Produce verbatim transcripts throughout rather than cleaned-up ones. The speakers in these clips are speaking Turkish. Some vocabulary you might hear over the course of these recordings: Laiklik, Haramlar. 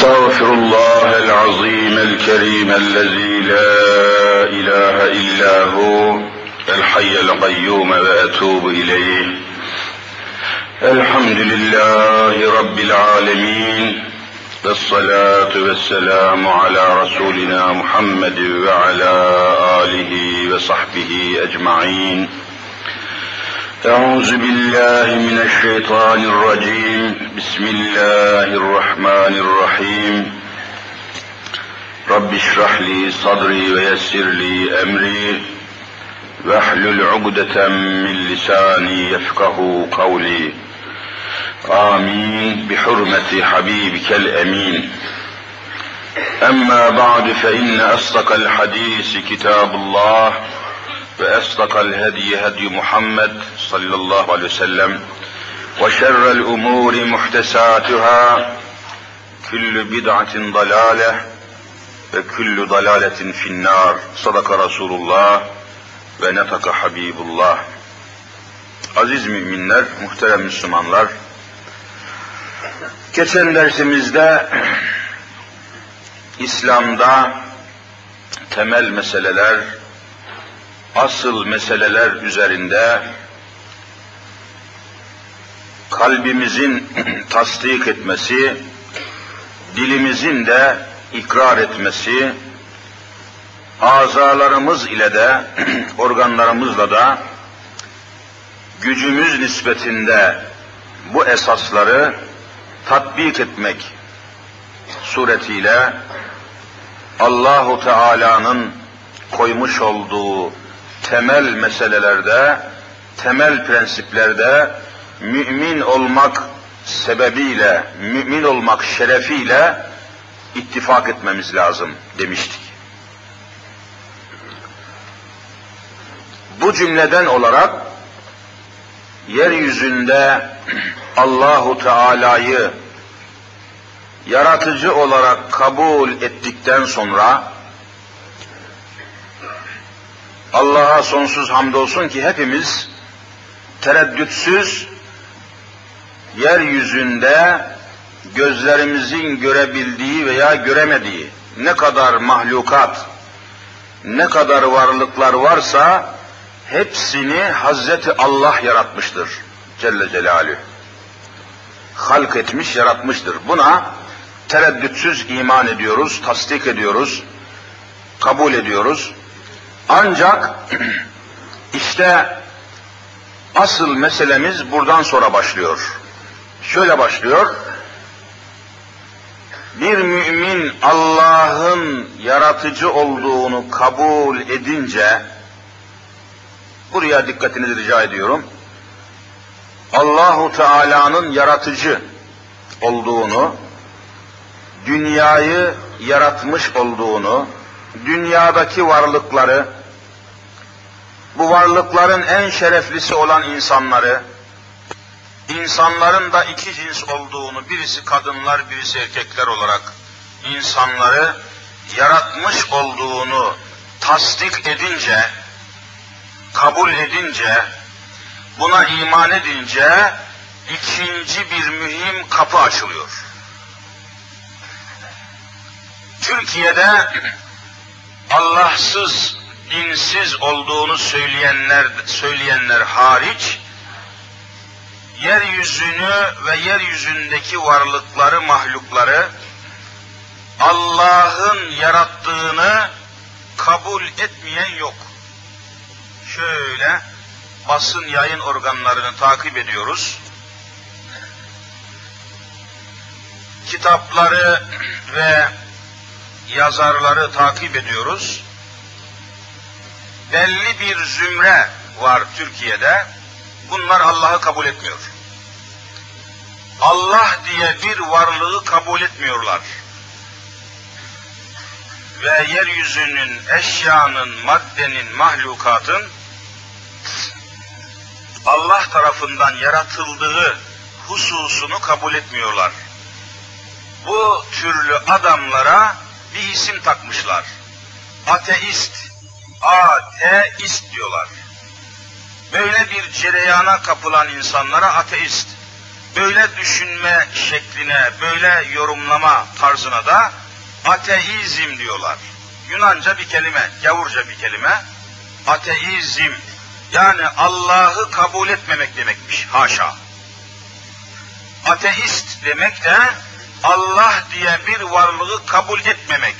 أستغفر الله العظيم الكريم الذي لا إله إلا هو الحي القيوم وأتوب إليه. الحمد لله رب العالمين والصلاة والسلام على رسولنا محمد وعلى آله وصحبه أجمعين. أعوذ بالله من الشيطان الرجيم. بسم الله الرحمن الرحيم. رب اشرح لي صدري ويسر لي أمري واحلل عقدة من لساني يفقه قولي. آمين بحرمة حبيبك الأمين. أما بعد فإن أصدق الحديث كتاب الله وأصدق الهدي هدي محمد صلى الله عليه وسلم وشر الأمور محدثاتها كل بدعة ضلالة وكل ضلالة في النار. صدق رسول الله ve netaka Habibullah. Aziz müminler, muhterem Müslümanlar, geçen dersimizde İslam'da temel meseleler, asıl meseleler üzerinde kalbimizin tasdik etmesi, dilimizin de ikrar etmesi, azalarımız ile de, organlarımızla da gücümüz nispetinde bu esasları tatbik etmek suretiyle Allahu Teala'nın koymuş olduğu temel meselelerde, temel prensiplerde mümin olmak sebebiyle, mümin olmak şerefiyle ittifak etmemiz lazım demiştik. Bu cümleden olarak yeryüzünde Allahu Teala'yı yaratıcı olarak kabul ettikten sonra Allah'a sonsuz hamdolsun ki hepimiz tereddütsüz yeryüzünde gözlerimizin görebildiği veya göremediği ne kadar mahlukat, ne kadar varlıklar varsa hepsini Hazreti Allah yaratmıştır Celle Celaluhu. Halk etmiş, yaratmıştır. Buna tereddütsüz iman ediyoruz, tasdik ediyoruz, kabul ediyoruz. Ancak işte asıl meselemiz buradan sonra başlıyor. Şöyle başlıyor. Bir mümin Allah'ın yaratıcı olduğunu kabul edince, buraya dikkatinizi rica ediyorum. Allahu Teala'nın yaratıcı olduğunu, dünyayı yaratmış olduğunu, dünyadaki varlıkları, bu varlıkların en şereflisi olan insanları, insanların da iki cins olduğunu, birisi kadınlar, birisi erkekler olarak insanları yaratmış olduğunu tasdik edince, kabul edince, buna iman edince ikinci bir mühim kapı açılıyor. Türkiye'de Allahsız, dinsiz olduğunu söyleyenler söyleyenler hariç yeryüzünü ve yeryüzündeki varlıkları, mahlukları Allah'ın yarattığını kabul etmeyen yok. Şöyle basın yayın organlarını takip ediyoruz. Kitapları ve yazarları takip ediyoruz. Belli bir zümre var Türkiye'de. Bunlar Allah'ı kabul etmiyor. Allah diye bir varlığı kabul etmiyorlar. Ve yeryüzünün, eşyanın, maddenin, mahlukatın Allah tarafından yaratıldığı hususunu kabul etmiyorlar. Bu türlü adamlara bir isim takmışlar. Ateist, ateist diyorlar. Böyle bir cereyana kapılan insanlara ateist, böyle düşünme şekline, böyle yorumlama tarzına da ateizm diyorlar. Yunanca bir kelime, gavurca bir kelime. Ateizm, yani Allah'ı kabul etmemek demekmiş, haşa. Ateist demek de Allah diye bir varlığı kabul etmemek,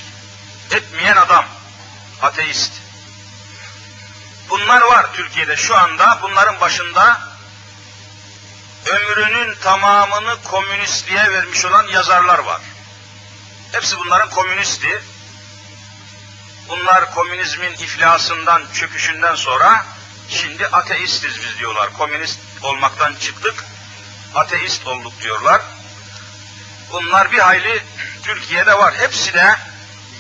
etmeyen adam, ateist. Bunlar var Türkiye'de şu anda, bunların başında ömrünün tamamını komünistliğe vermiş olan yazarlar var. Hepsi bunların komünisti. Bunlar komünizmin iflasından, çöküşünden sonra şimdi ateistiz biz diyorlar. Komünist olmaktan çıktık, ateist olduk diyorlar. Bunlar bir hayli Türkiye'de var. Hepsi de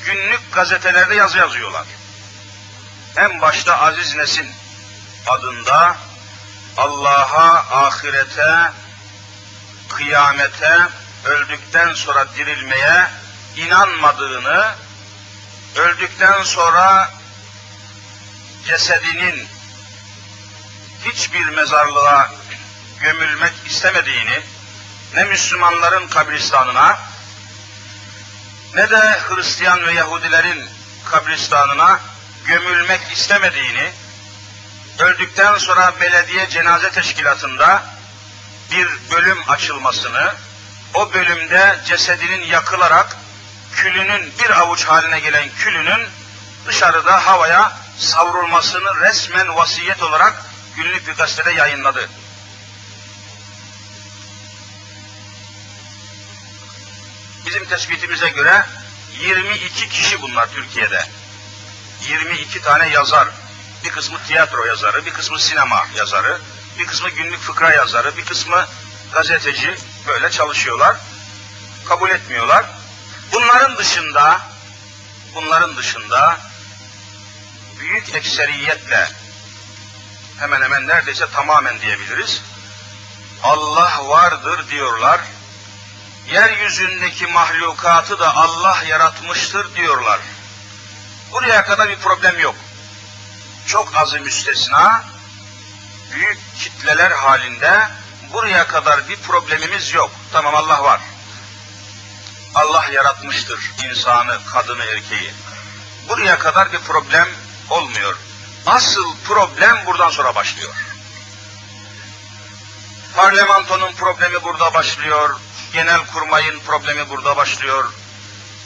günlük gazetelerde yazı yazıyorlar. En başta Aziz Nesin adında Allah'a, ahirete, kıyamete, öldükten sonra dirilmeye inanmadığını, öldükten sonra cesedinin hiçbir mezarlığa gömülmek istemediğini, ne Müslümanların kabristanına, ne de Hristiyan ve Yahudilerin kabristanına gömülmek istemediğini, öldükten sonra belediye cenaze teşkilatında bir bölüm açılmasını, o bölümde cesedinin yakılarak külünün, bir avuç haline gelen külünün dışarıda havaya savrulmasını resmen vasiyet olarak günlük bir gazetede yayınladı. Bizim tespitimize göre yirmi iki kişi bunlar Türkiye'de. yirmi iki tane yazar, bir kısmı tiyatro yazarı, bir kısmı sinema yazarı, bir kısmı günlük fıkra yazarı, bir kısmı gazeteci, böyle çalışıyorlar, kabul etmiyorlar. Bunların dışında, bunların dışında büyük ekseriyetle, hemen hemen neredeyse tamamen diyebiliriz, Allah vardır diyorlar, yeryüzündeki mahlukatı da Allah yaratmıştır diyorlar. Buraya kadar bir problem yok. Çok azı müstesna, büyük kitleler halinde buraya kadar bir problemimiz yok. Tamam, Allah var. Allah yaratmıştır insanı, kadını, erkeği. Buraya kadar bir problem olmuyor. Asıl problem buradan sonra başlıyor. Parlamentonun problemi burada başlıyor. Genelkurmay'ın problemi burada başlıyor.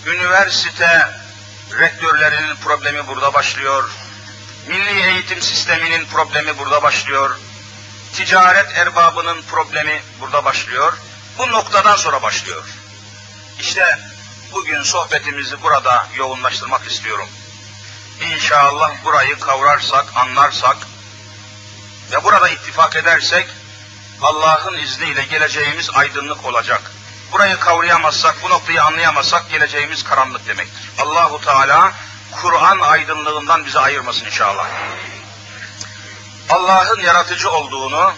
Üniversite rektörlerinin problemi burada başlıyor. Milli eğitim sisteminin problemi burada başlıyor. Ticaret erbabının problemi burada başlıyor. Bu noktadan sonra başlıyor. İşte bugün sohbetimizi burada yoğunlaştırmak istiyorum. İnşallah burayı kavrarsak, anlarsak ve burada ittifak edersek Allah'ın izniyle geleceğimiz aydınlık olacak. Burayı kavrayamazsak, bu noktayı anlayamazsak geleceğimiz karanlık demektir. Allahu Teala Kur'an aydınlığından bizi ayırmasın inşallah. Allah'ın yaratıcı olduğunu,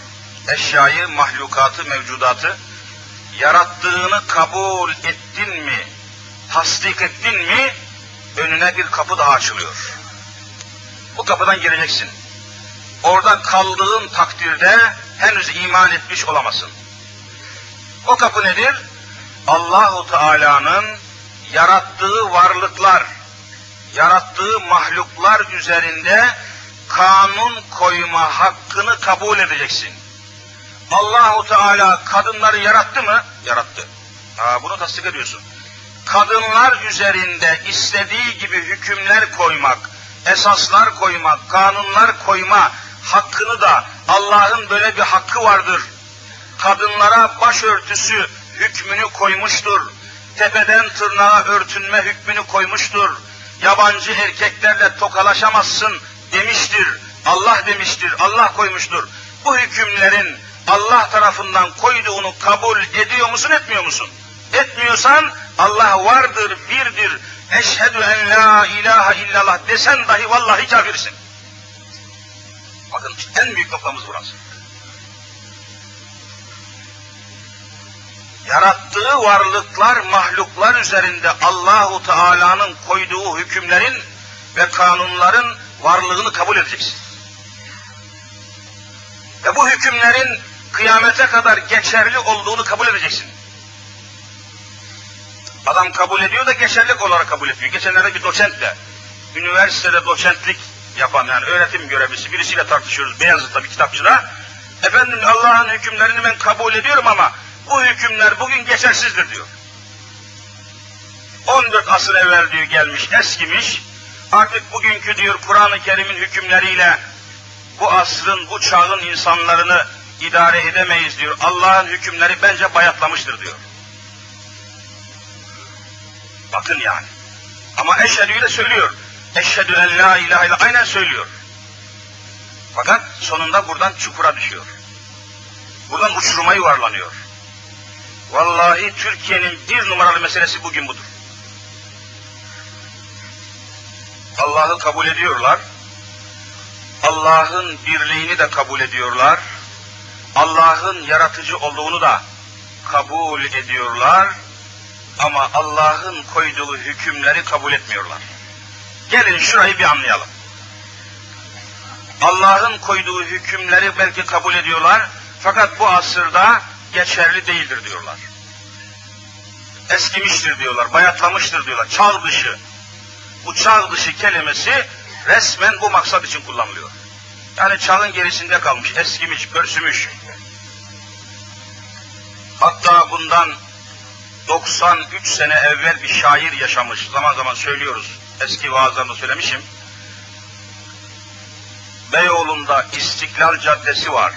eşyayı, mahlukatı, mevcudatı yarattığını kabul ettin mi, tasdik ettin mi, önüne bir kapı daha açılıyor. Bu kapıdan gireceksin. Oradan kaldığın takdirde henüz iman etmiş olamasın. O kapı nedir? Allahu Teala'nın yarattığı varlıklar, yarattığı mahluklar üzerinde kanun koyma hakkını kabul edeceksin. Allahu Teala kadınları yarattı mı? Yarattı. Ha, bunu tasdik ediyorsun. Kadınlar üzerinde istediği gibi hükümler koymak, esaslar koymak, kanunlar koyma hakkını da, Allah'ın böyle bir hakkı vardır. Kadınlara başörtüsü hükmünü koymuştur. Tepeden tırnağa örtünme hükmünü koymuştur. Yabancı erkeklerle tokalaşamazsın demiştir. Allah demiştir, Allah koymuştur. Bu hükümlerin Allah tarafından koyduğunu kabul ediyor musun, etmiyor musun? Etmiyorsan Allah vardır, birdir, eşhedü en la ilahe illallah desen dahi vallahi kafirsin. Bakın en büyük noktamız burası. Yarattığı varlıklar, mahluklar üzerinde Allahu Teala'nın koyduğu hükümlerin ve kanunların varlığını kabul edeceksin. Ve bu hükümlerin kıyamete kadar geçerli olduğunu kabul edeceksin. Adam kabul ediyor da geçerlik olarak kabul ediyor. Geçenlerde bir doçentle, üniversitede doçentlik yapan yani öğretim görevlisi birisiyle tartışıyoruz Beyazıt'ta bir kitapçıda. Efendim Allah'ın hükümlerini ben kabul ediyorum ama bu hükümler bugün geçersizdir diyor. on dört asır evvel diyor gelmiş, eskimiş. Artık bugünkü diyor Kur'an-ı Kerim'in hükümleriyle bu asrın, bu çağın insanlarını idare edemeyiz diyor. Allah'ın hükümleri bence bayatlamıştır diyor. Bakın yani. Ama eşhedüyle söylüyor. Eşhedü en la ilahe illallah. Aynen söylüyor. Fakat sonunda buradan çukura düşüyor. Buradan uçuruma yuvarlanıyor. Vallahi Türkiye'nin bir numaralı meselesi bugün budur. Allah'ı kabul ediyorlar. Allah'ın birliğini de kabul ediyorlar. Allah'ın yaratıcı olduğunu da kabul ediyorlar. Ama Allah'ın koyduğu hükümleri kabul etmiyorlar. Gelin şurayı bir anlayalım. Allah'ın koyduğu hükümleri belki kabul ediyorlar, fakat bu asırda geçerli değildir diyorlar. Eskimiştir diyorlar, bayatlamıştır diyorlar. Çağ dışı. Bu çağ dışı kelimesi resmen bu maksat için kullanılıyor. Yani çağın gerisinde kalmış, eskimiş, pörsümüş. Hatta bundan doksan üç sene evvel bir şair yaşamış. Zaman zaman söylüyoruz. Eski vaazlarını söylemişim. Beyoğlu'nda İstiklal Caddesi var.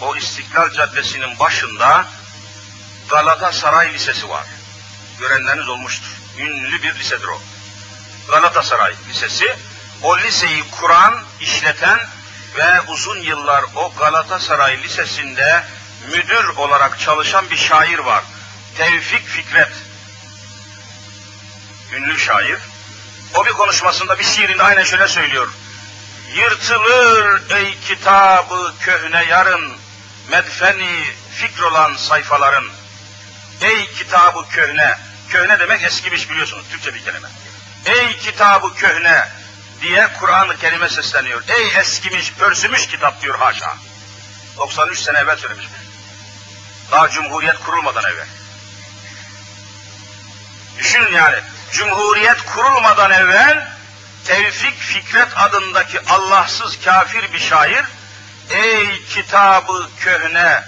O İstiklal Caddesi'nin başında Galatasaray Lisesi var. Görenleriniz olmuştur. Ünlü bir lisedir o. Galatasaray Lisesi. O liseyi kuran, işleten ve uzun yıllar o Galatasaray Lisesi'nde müdür olarak çalışan bir şair var. Tevfik Fikret, ünlü şair, o bir konuşmasında, bir şiirinde aynen şöyle söylüyor. Yırtılır ey kitabı köhne yarın, medfeni fikr olan sayfaların. Ey kitabı köhne, köhne demek eskimiş biliyorsunuz, Türkçe bir kelime. Ey kitabı köhne diye Kur'an-ı Kerim'e sesleniyor. Ey eskimiş, pörsümüş kitap diyor haşa. doksan üç sene evvel söylemiş. Daha Cumhuriyet kurulmadan evvel. Düşünün yani, Cumhuriyet kurulmadan evvel Tevfik Fikret adındaki Allahsız kafir bir şair, ey kitabı köhne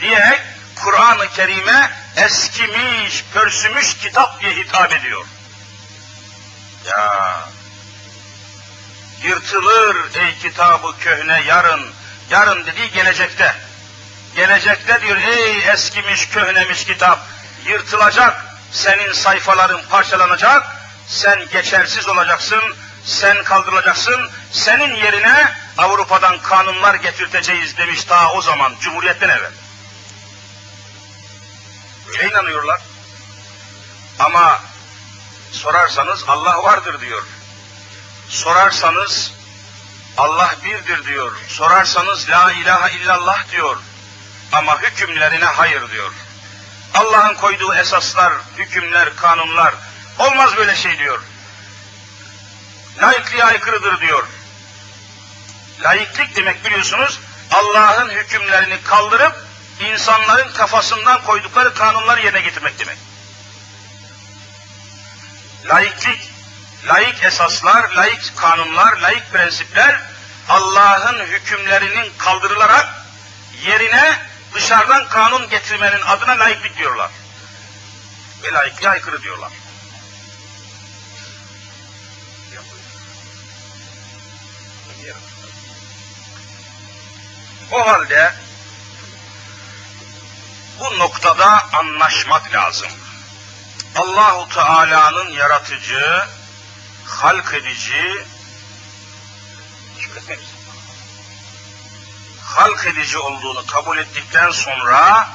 diyerek Kur'an-ı Kerim'e eskimiş, pörsümüş kitap diye hitap ediyor. Ya, yırtılır ey kitabı köhne yarın, yarın dediği gelecekte. Gelecekte diyor, ey eskimiş, köhnemiş kitap, yırtılacak. Senin sayfaların parçalanacak, sen geçersiz olacaksın, sen kaldırılacaksın, senin yerine Avrupa'dan kanunlar getirteceğiz demiş daha o zaman, Cumhuriyet'ten evvel. Öyle inanıyorlar. Ama sorarsanız Allah vardır diyor. Sorarsanız Allah birdir diyor. Sorarsanız la ilahe illallah diyor. Ama hükümlerine hayır diyor. Allah'ın koyduğu esaslar, hükümler, kanunlar, olmaz böyle şey diyor. Laikliğe aykırıdır diyor. Laiklik demek biliyorsunuz, Allah'ın hükümlerini kaldırıp, insanların kafasından koydukları kanunları yerine getirmek demek. Laiklik, laik esaslar, laik kanunlar, laik prensipler, Allah'ın hükümlerinin kaldırılarak yerine, dışarıdan kanun getirmenin adına laiklik diyorlar. Ve laikliğe aykırı diyorlar. O halde bu noktada anlaşmak lazım. Allahu Teala'nın yaratıcı, halk edici, şükretmemiz. halk edici olduğunu kabul ettikten sonra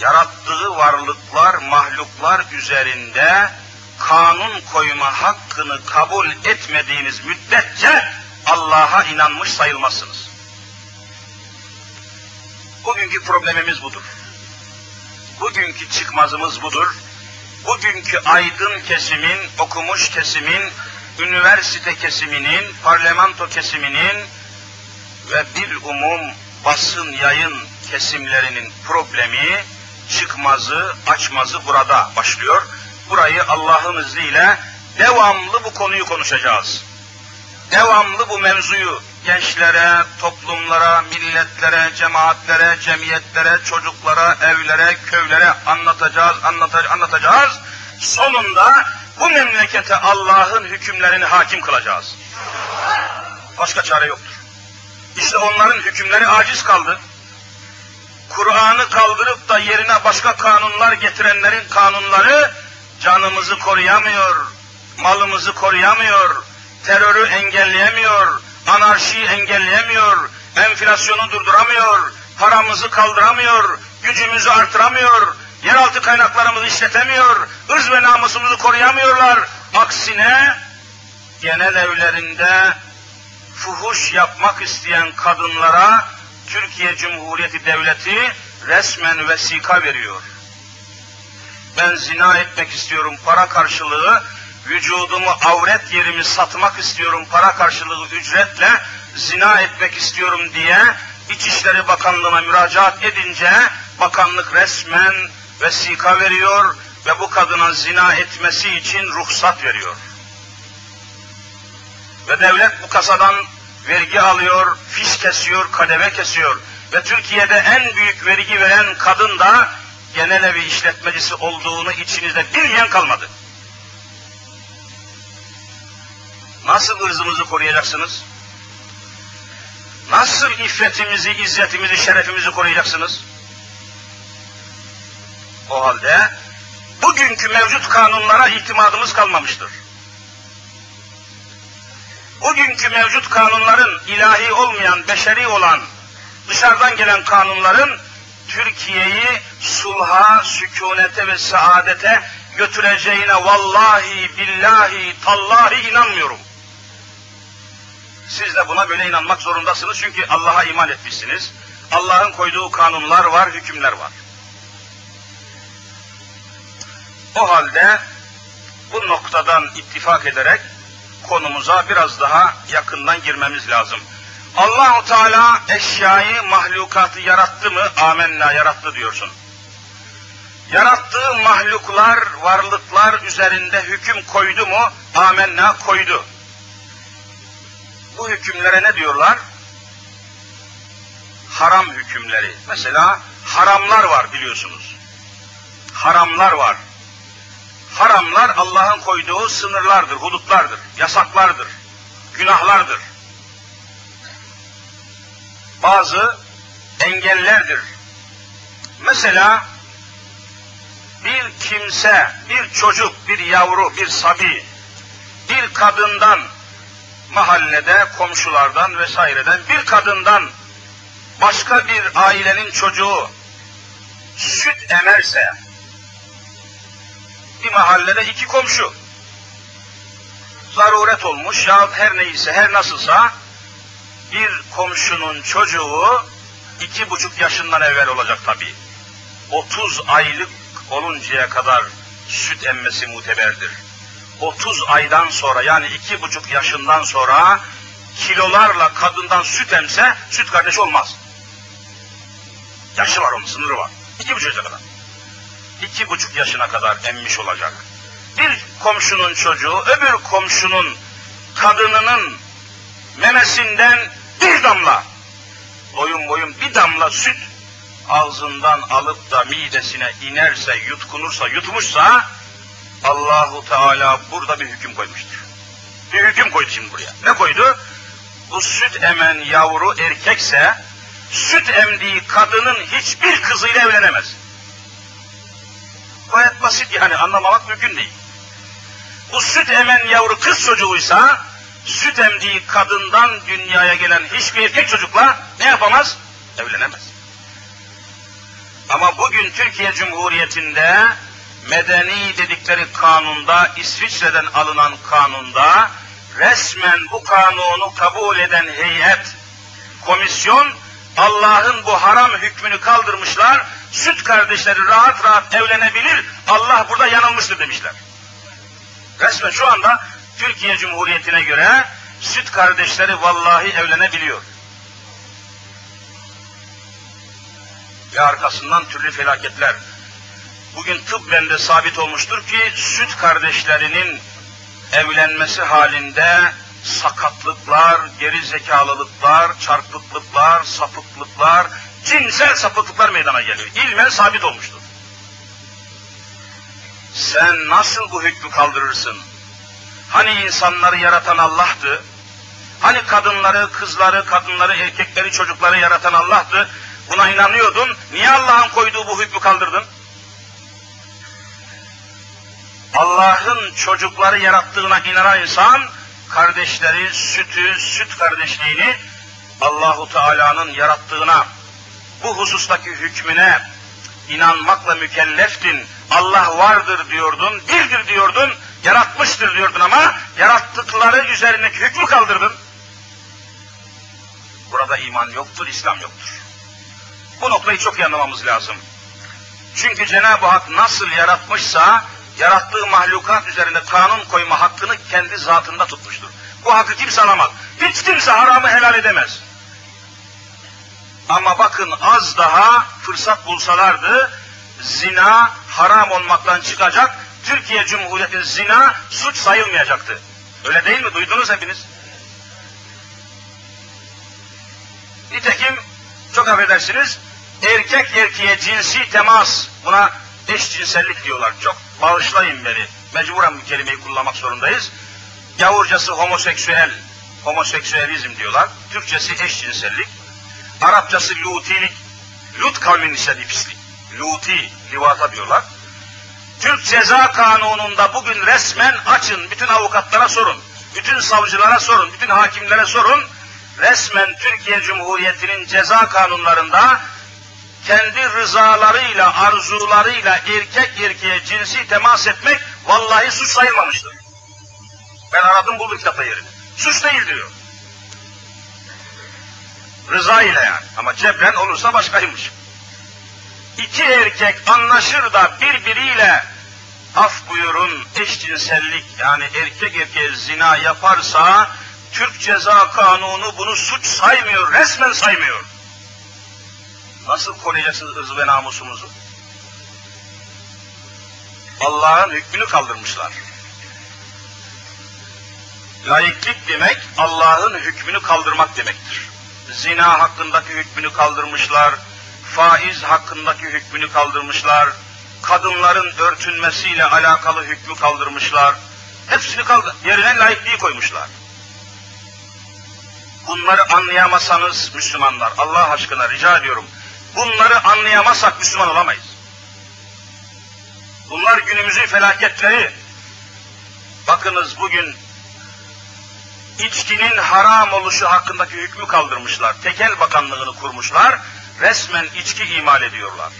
yarattığı varlıklar, mahluklar üzerinde kanun koyma hakkını kabul etmediğiniz müddetçe Allah'a inanmış sayılmazsınız. Bugünkü problemimiz budur. Bugünkü çıkmazımız budur. Bugünkü aydın kesimin, okumuş kesimin, üniversite kesiminin, parlamento kesiminin ve bir umum basın, yayın, kesimlerinin problemi, çıkmazı, açmazı burada başlıyor. Burayı Allah'ın izniyle devamlı bu konuyu konuşacağız. Devamlı bu mevzuyu gençlere, toplumlara, milletlere, cemaatlere, cemiyetlere, çocuklara, evlere, köylere anlatacağız, anlatacağız, anlatacağız. Sonunda bu memlekete Allah'ın hükümlerini hakim kılacağız. Başka çare yoktur. İşte onların hükümleri aciz kaldı. Kur'an'ı kaldırıp da yerine başka kanunlar getirenlerin kanunları canımızı koruyamıyor, malımızı koruyamıyor, terörü engelleyemiyor, anarşiyi engelleyemiyor, enflasyonu durduramıyor, paramızı kaldıramıyor, gücümüzü artıramıyor, yeraltı kaynaklarımızı işletemiyor, ırz ve namusumuzu koruyamıyorlar. Aksine genel evlerinde fuhuş yapmak isteyen kadınlara Türkiye Cumhuriyeti Devleti resmen vesika veriyor. Ben zina etmek istiyorum para karşılığı, vücudumu, avret yerimi satmak istiyorum para karşılığı ücretle zina etmek istiyorum diye İçişleri Bakanlığı'na müracaat edince bakanlık resmen vesika veriyor ve bu kadına zina etmesi için ruhsat veriyor. Ve devlet bu kasadan vergi alıyor, fiş kesiyor, kademe kesiyor. Ve Türkiye'de en büyük vergi veren kadın da genelevi işletmecisi olduğunu içinizde bilmeyen kalmadı. Nasıl ırzımızı koruyacaksınız? Nasıl iffetimizi, izzetimizi, şerefimizi koruyacaksınız? O halde bugünkü mevcut kanunlara itimadımız kalmamıştır. Bugünkü mevcut kanunların ilahi olmayan, beşeri olan, dışarıdan gelen kanunların Türkiye'yi sulha, sükunete ve saadete götüreceğine vallahi, billahi, tallahi inanmıyorum. Siz de buna böyle inanmak zorundasınız çünkü Allah'a iman etmişsiniz. Allah'ın koyduğu kanunlar var, hükümler var. O halde bu noktadan ittifak ederek konumuza biraz daha yakından girmemiz lazım. Allah-u Teala eşyayı, mahlukatı yarattı mı? Amenna yarattı diyorsun. Yarattığı mahluklar, varlıklar üzerinde hüküm koydu mu? Amenna koydu. Bu hükümlere ne diyorlar? Haram hükümleri. Mesela haramlar var biliyorsunuz. Haramlar var. Haramlar Allah'ın koyduğu sınırlardır, hudutlardır, yasaklardır, günahlardır. Bazı engellerdir. Mesela bir kimse, bir çocuk, bir yavru, bir sabi, bir kadından, mahallede, komşulardan vesaireden bir kadından başka bir ailenin çocuğu süt emerse, bir mahallede iki komşu zaruret olmuş ya her neyse her nasılsa bir komşunun çocuğu iki buçuk yaşından evvel olacak tabii. otuz aylık oluncaya kadar süt emmesi muteberdir. otuz aydan sonra yani iki buçuk yaşından sonra kilolarla kadından süt emse süt kardeşi olmaz. Yaşı var onun, sınırı var. İki buçuk yaşına kadar. İki buçuk yaşına kadar emmiş olacak. Bir komşunun çocuğu öbür komşunun kadınının memesinden bir damla, boyun boyun bir damla süt ağzından alıp da midesine inerse, yutkunursa, yutmuşsa Allah-u Teala burada bir hüküm koymuştur. Bir hüküm koydu şimdi buraya. Ne koydu? Bu süt emen yavru erkekse süt emdiği kadının hiçbir kızıyla evlenemez. Gayet basit yani anlamamak mümkün değil. Bu süt emen yavru kız çocuğuysa süt emdiği kadından dünyaya gelen hiçbir erkek çocukla ne yapamaz? Evlenemez. Ama bugün Türkiye Cumhuriyeti'nde medeni dedikleri kanunda, İsviçre'den alınan kanunda resmen bu kanunu kabul eden heyet, komisyon Allah'ın bu haram hükmünü kaldırmışlar, süt kardeşleri rahat rahat evlenebilir, Allah burada yanılmıştır demişler. Resmen şu anda Türkiye Cumhuriyeti'ne göre süt kardeşleri vallahi evlenebiliyor. ve arkasından türlü felaketler. Bugün tıbben de sabit olmuştur ki süt kardeşlerinin evlenmesi halinde sakatlıklar, geri zekalılıklar, çarpıklıklar, sapıklıklar, cinsel sapıklıklar meydana geliyor. İlmen sabit olmuştur. Sen nasıl bu hükmü kaldırırsın? Hani insanları yaratan Allah'tı? Hani kadınları, kızları, kadınları, erkekleri, çocukları yaratan Allah'tı? Buna inanıyordun. Niye Allah'ın koyduğu bu hükmü kaldırdın? Allah'ın çocukları yarattığına inanan insan, kardeşleri, sütü, süt kardeşliğini Allahu Teala'nın yarattığına, bu husustaki hükmüne inanmakla mükelleftin. Allah vardır diyordun, birdir diyordun, yaratmıştır diyordun ama yarattıkları üzerindeki hükmü kaldırdın. Burada iman yoktur, İslam yoktur. Bu noktayı çok iyi anlamamız lazım. Çünkü Cenab-ı Hak nasıl yaratmışsa, yarattığı mahlukat üzerine kanun koyma hakkını kendi zatında tutmuştur. Bu hakkı kimse alamaz. Hiç kimse haramı helal edemez. Ama bakın az daha fırsat bulsalardı, zina haram olmaktan çıkacak, Türkiye Cumhuriyeti'nin zina suç sayılmayacaktı. Öyle değil mi? Duydunuz hepiniz. Nitekim, çok affedersiniz, erkek erkeğe cinsi temas, buna eşcinsellik diyorlar. Çok bağışlayın beni, mecburen bu kelimeyi kullanmak zorundayız. Yavurcası homoseksüel, homoseksüelizm diyorlar. Türkçesi eşcinsellik, Arapçası lutilik, Lut kavminin istediği pislik. Luti, livata diyorlar. Türk Ceza Kanunu'nda bugün resmen açın, bütün avukatlara sorun, bütün savcılara sorun, bütün hakimlere sorun, resmen Türkiye Cumhuriyeti'nin ceza kanunlarında kendi rızalarıyla, arzularıyla erkek erkeğe cinsi temas etmek vallahi suç sayılmamıştır. Ben aradım, buldum kitapta yerini. Suç değil diyor. Rıza ile yani, ama cebren olursa başkaymış. İki erkek anlaşır da birbiriyle, af buyurun, eşcinsellik yani erkek erkeğe zina yaparsa Türk Ceza Kanunu bunu suç saymıyor, resmen saymıyor. Nasıl koruyacaksınız ırzı ve namusumuzu? Allah'ın hükmünü kaldırmışlar. Laiklik demek Allah'ın hükmünü kaldırmak demektir. Zina hakkındaki hükmünü kaldırmışlar, faiz hakkındaki hükmünü kaldırmışlar, kadınların örtünmesiyle alakalı hükmü kaldırmışlar, hepsini kaldı, yerine laikliği koymuşlar. Bunları anlayamasanız Müslümanlar, Allah aşkına rica ediyorum, bunları anlayamazsak Müslüman olamayız. Bunlar günümüzün felaketleri. Bakınız bugün içkinin haram oluşu hakkındaki hükmü kaldırmışlar, tekel bakanlığını kurmuşlar, resmen içki imal ediyorlar.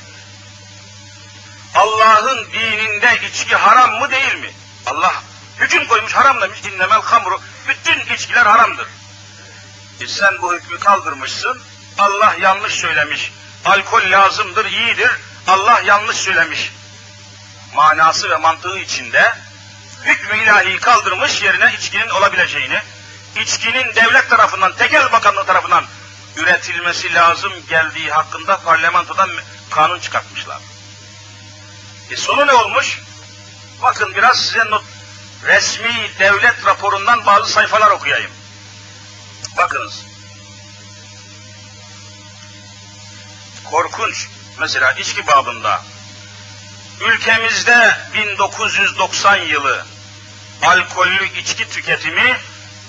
Allah'ın dininde içki haram mı değil mi? Allah hüküm koymuş, haram demiş, innemel hamru, bütün içkiler haramdır. E sen bu hükmü kaldırmışsın, Allah yanlış söylemiş, alkol lazımdır, iyidir, Allah yanlış söylemiş manası ve mantığı içinde hükmü ilahi kaldırmış, yerine içkinin olabileceğini, içkinin devlet tarafından, tekel bakanlığı tarafından üretilmesi lazım geldiği hakkında parlamentodan kanun çıkartmışlar. E sonu ne olmuş? Bakın biraz size not, resmi devlet raporundan bazı sayfalar okuyayım. Bakınız. Korkunç. Mesela içki babında ülkemizde bin dokuz yüz doksan yılı alkollü içki tüketimi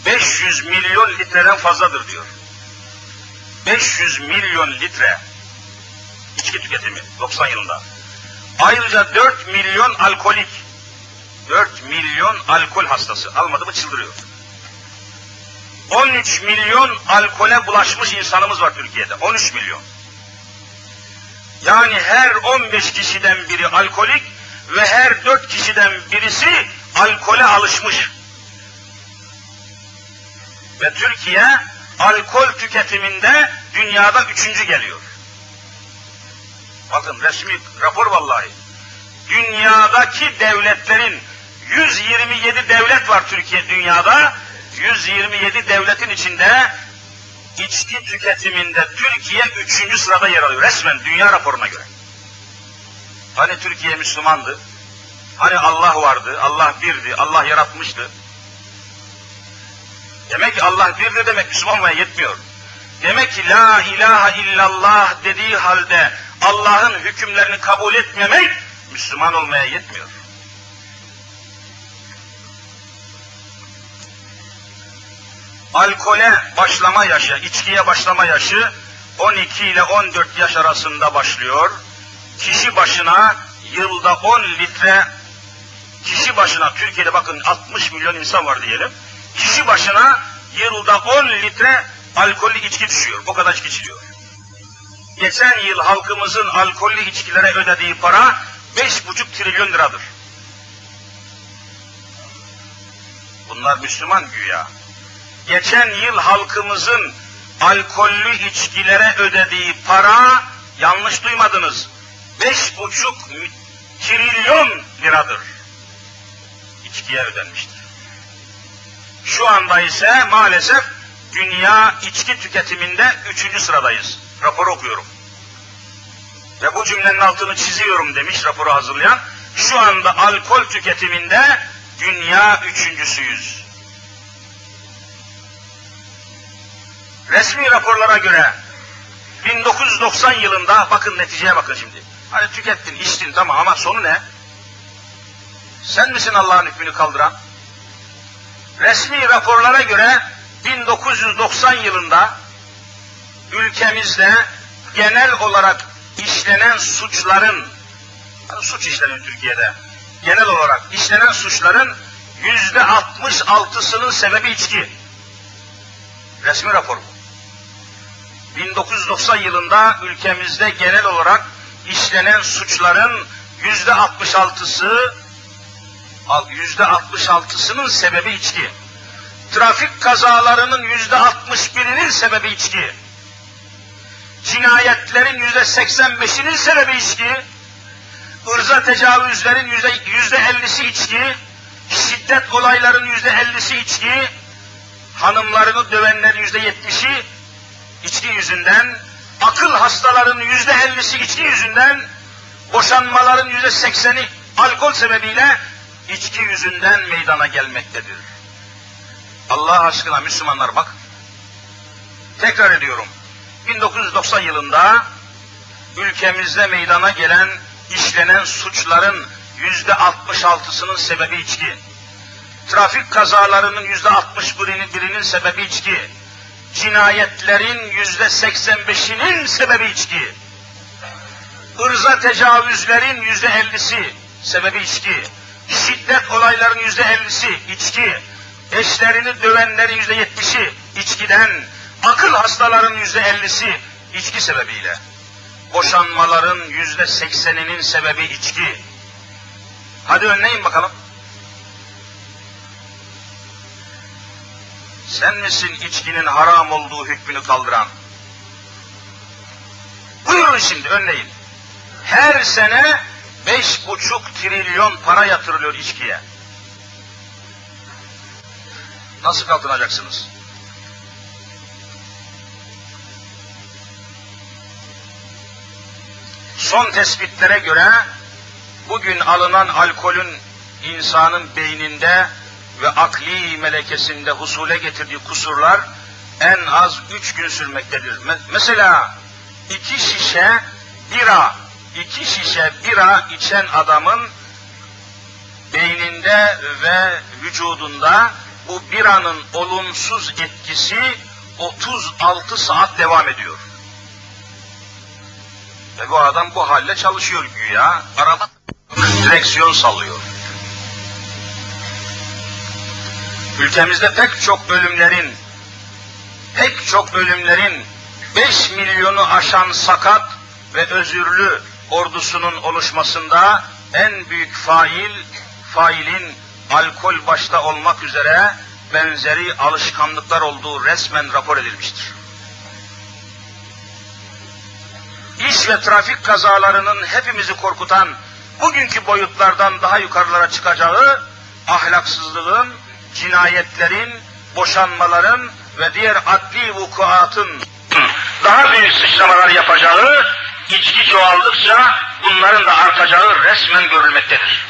beş yüz milyon litreden fazladır diyor. beş yüz milyon litre içki tüketimi doksan yılında. Ayrıca dört milyon alkolik, dört milyon alkol hastası, almadı mı çıldırıyor. on üç milyon alkole bulaşmış insanımız var Türkiye'de, on üç milyon. Yani her on beş kişiden biri alkolik ve her dört kişiden birisi alkole alışmış. Ve Türkiye alkol tüketiminde dünyada üçüncü geliyor. Bakın resmi rapor vallahi. Dünyadaki devletlerin, yüz yirmi yedi devlet var Türkiye dünyada, yüz yirmi yedi devletin içinde içki tüketiminde Türkiye üçüncü sırada yer alıyor. Resmen dünya raporuna göre. Hani Türkiye Müslümandı? Hani Allah vardı, Allah birdi, Allah yaratmıştı? Demek ki Allah birdir demek Müslüman olmaya yetmiyor. Demek ki la ilahe illallah dediği halde Allah'ın hükümlerini kabul etmemek Müslüman olmaya yetmiyor. Alkole başlama yaşı, içkiye başlama yaşı on iki ile on dört yaş arasında başlıyor. Kişi başına yılda on litre, kişi başına Türkiye'de bakın altmış milyon insan var diyelim. Kişi başına yılda on litre alkollü içki düşüyor. O kadar içki içiliyor. Geçen yıl halkımızın alkollü içkilere ödediği para beş buçuk trilyon liradır. Bunlar Müslüman güya. Geçen yıl halkımızın alkollü içkilere ödediği para, yanlış duymadınız, beş buçuk trilyon liradır. İçkiye ödenmiştir. Şu anda ise maalesef dünya içki tüketiminde üçüncü sıradayız. Raporu okuyorum. Ve bu cümlenin altını çiziyorum demiş raporu hazırlayan. Şu anda alkol tüketiminde dünya üçüncüsüyüz. Resmi raporlara göre bin dokuz yüz doksan yılında, bakın neticeye bakın şimdi. Hani tükettin, içtin tamam ama sonu ne? Sen misin Allah'ın hükmünü kaldıran? Resmi raporlara göre bin dokuz yüz doksan yılında ülkemizde genel olarak işlenen suçların, hani suç işleniyor Türkiye'de, genel olarak işlenen suçların yüzde altmış altısının sebebi içki. Resmi rapor bu. bin dokuz yüz doksan yılında ülkemizde genel olarak işlenen suçların yüzde altmış altısı, yüzde altmış altısının sebebi içki. Trafik kazalarının yüzde altmış birinin sebebi içki. Cinayetlerin yüzde seksen beşinin sebebi içki. Irza tecavüzlerin yüzde ellisi içki. Şiddet olayların yüzde ellisi içki. Hanımlarını dövenlerin yüzde yetmişi içki yüzünden, akıl hastaların yüzde ellisi içki yüzünden, boşanmaların yüzde sekseni alkol sebebiyle içki yüzünden meydana gelmektedir. Allah aşkına Müslümanlar bak, tekrar ediyorum, bin dokuz yüz doksan yılında ülkemizde meydana gelen, işlenen suçların yüzde altmış altısının sebebi içki. Trafik kazalarının yüzde altmış birinin sebebi içki. Cinayetlerin yüzde seksen beşinin sebebi içki. Irza tecavüzlerin yüzde ellisi sebebi içki. Şiddet olayların yüzde ellisi içki. Eşlerini dövenlerin yüzde yetmişi içkiden. Akıl hastaların yüzde ellisi içki sebebiyle. Boşanmaların yüzde sekseninin sebebi içki. Hadi önleyin bakalım. Sen misin içkinin haram olduğu hükmünü kaldıran? Buyurun şimdi önleyin. Her sene beş buçuk trilyon para yatırılıyor içkiye. Nasıl kalkınacaksınız? Son tespitlere göre bugün alınan alkolün insanın beyninde ve akli melekesinde husule getirdiği kusurlar en az üç gün sürmektedir. Mesela iki şişe bira, iki şişe bira içen adamın beyninde ve vücudunda bu biranın olumsuz etkisi otuz altı saat devam ediyor. Ve bu adam bu halde çalışıyor güya, araba direksiyon sallıyor. Ülkemizde pek çok ölümlerin, pek çok ölümlerin beş milyonu aşan sakat ve özürlü ordusunun oluşmasında en büyük fail, failin alkol başta olmak üzere benzeri alışkanlıklar olduğu resmen rapor edilmiştir. İş ve trafik kazalarının hepimizi korkutan, bugünkü boyutlardan daha yukarılara çıkacağı ahlaksızlığın, cinayetlerin, boşanmaların ve diğer adli vukuatın daha büyük sıçramalar yapacağı, içki çoğaldıkça bunların da artacağı resmen görülmektedir.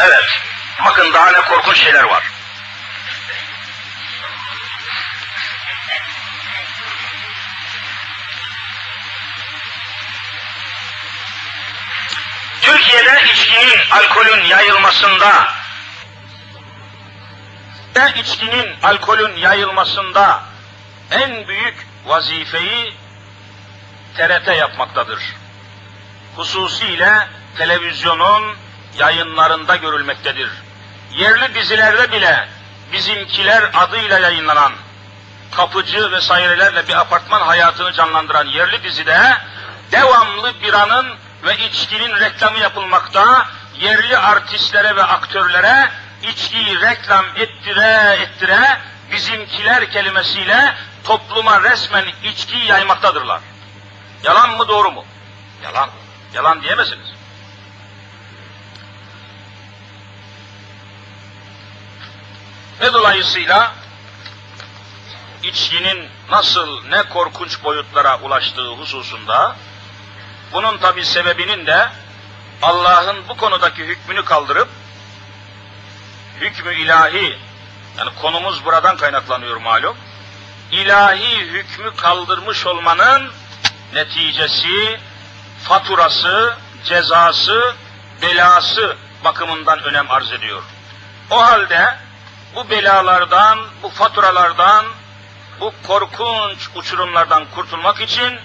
Evet, bakın daha ne korkunç şeyler var. Türkiye'de içkinin, alkolün yayılmasında, içkinin, alkolün yayılmasında en büyük vazifeyi T R T yapmaktadır. Hususiyle televizyonun yayınlarında görülmektedir. Yerli dizilerde bile Bizimkiler adıyla yayınlanan, kapıcı vesairelerle bir apartman hayatını canlandıran yerli dizide devamlı biranın ve içkinin reklamı yapılmakta, yerli artistlere ve aktörlere içkiyi reklam ettire ettire Bizimkiler kelimesiyle topluma resmen içkiyi yaymaktadırlar. Yalan mı, doğru mu? Yalan. Yalan diyemezsiniz. Ve dolayısıyla içkinin nasıl ne korkunç boyutlara ulaştığı hususunda, bunun tabi sebebinin de Allah'ın bu konudaki hükmünü kaldırıp, hükmü ilahi, yani konumuz buradan kaynaklanıyor malum, ilahi hükmü kaldırmış olmanın neticesi, faturası, cezası, belası bakımından önem arz ediyor. O halde bu belalardan, bu faturalardan, bu korkunç uçurumlardan kurtulmak için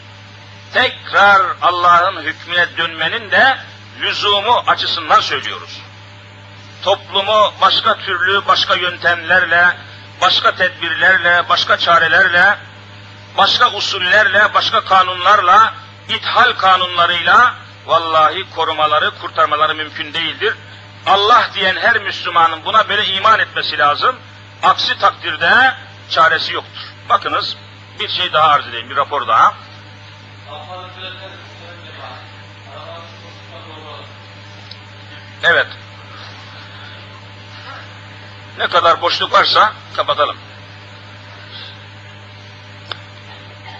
tekrar Allah'ın hükmüne dönmenin de lüzumu açısından söylüyoruz. Toplumu başka türlü, başka yöntemlerle, başka tedbirlerle, başka çarelerle, başka usullerle, başka kanunlarla, ithal kanunlarıyla vallahi korumaları, kurtarmaları mümkün değildir. Allah diyen her Müslümanın buna böyle iman etmesi lazım. Aksi takdirde çaresi yoktur. Bakınız, bir şey daha arz edeyim, bir rapor daha. Evet. Ne kadar boşluk varsa kapatalım.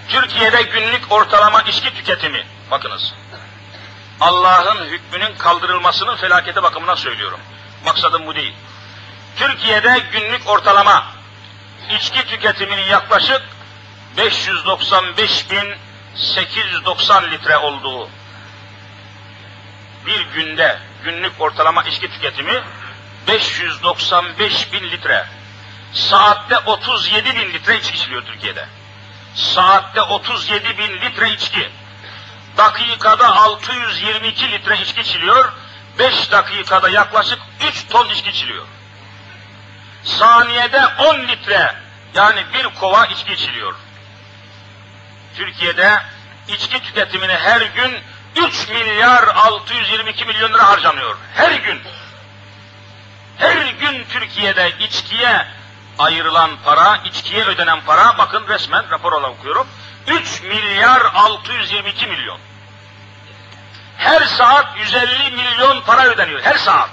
Türkiye'de günlük ortalama içki tüketimi, bakınız, Allah'ın hükmünün kaldırılmasının felaketi bakımından söylüyorum. Maksadım bu değil. Türkiye'de günlük ortalama içki tüketiminin yaklaşık beş yüz doksan beş bin sekiz yüz doksan litre olduğu, bir günde günlük ortalama içki tüketimi beş yüz doksan beş bin litre. Saatte otuz yedi bin litre içki içiliyor Türkiye'de. Saatte otuz yedi bin litre içki. Dakikada altı yüz yirmi iki litre içki içiliyor, beş dakikada yaklaşık üç ton içki içiliyor. Saniyede on litre, yani bir kova içki içiliyor. Türkiye'de içki tüketimine her gün üç milyar altı yüz yirmi iki milyon lira harcanıyor. Her gün. Her gün Türkiye'de içkiye ayrılan para, içkiye ödenen para, bakın resmen rapor olarak okuyorum, üç milyar altı yüz yirmi iki milyon. Her saat yüz elli milyon para ödeniyor. Her saat.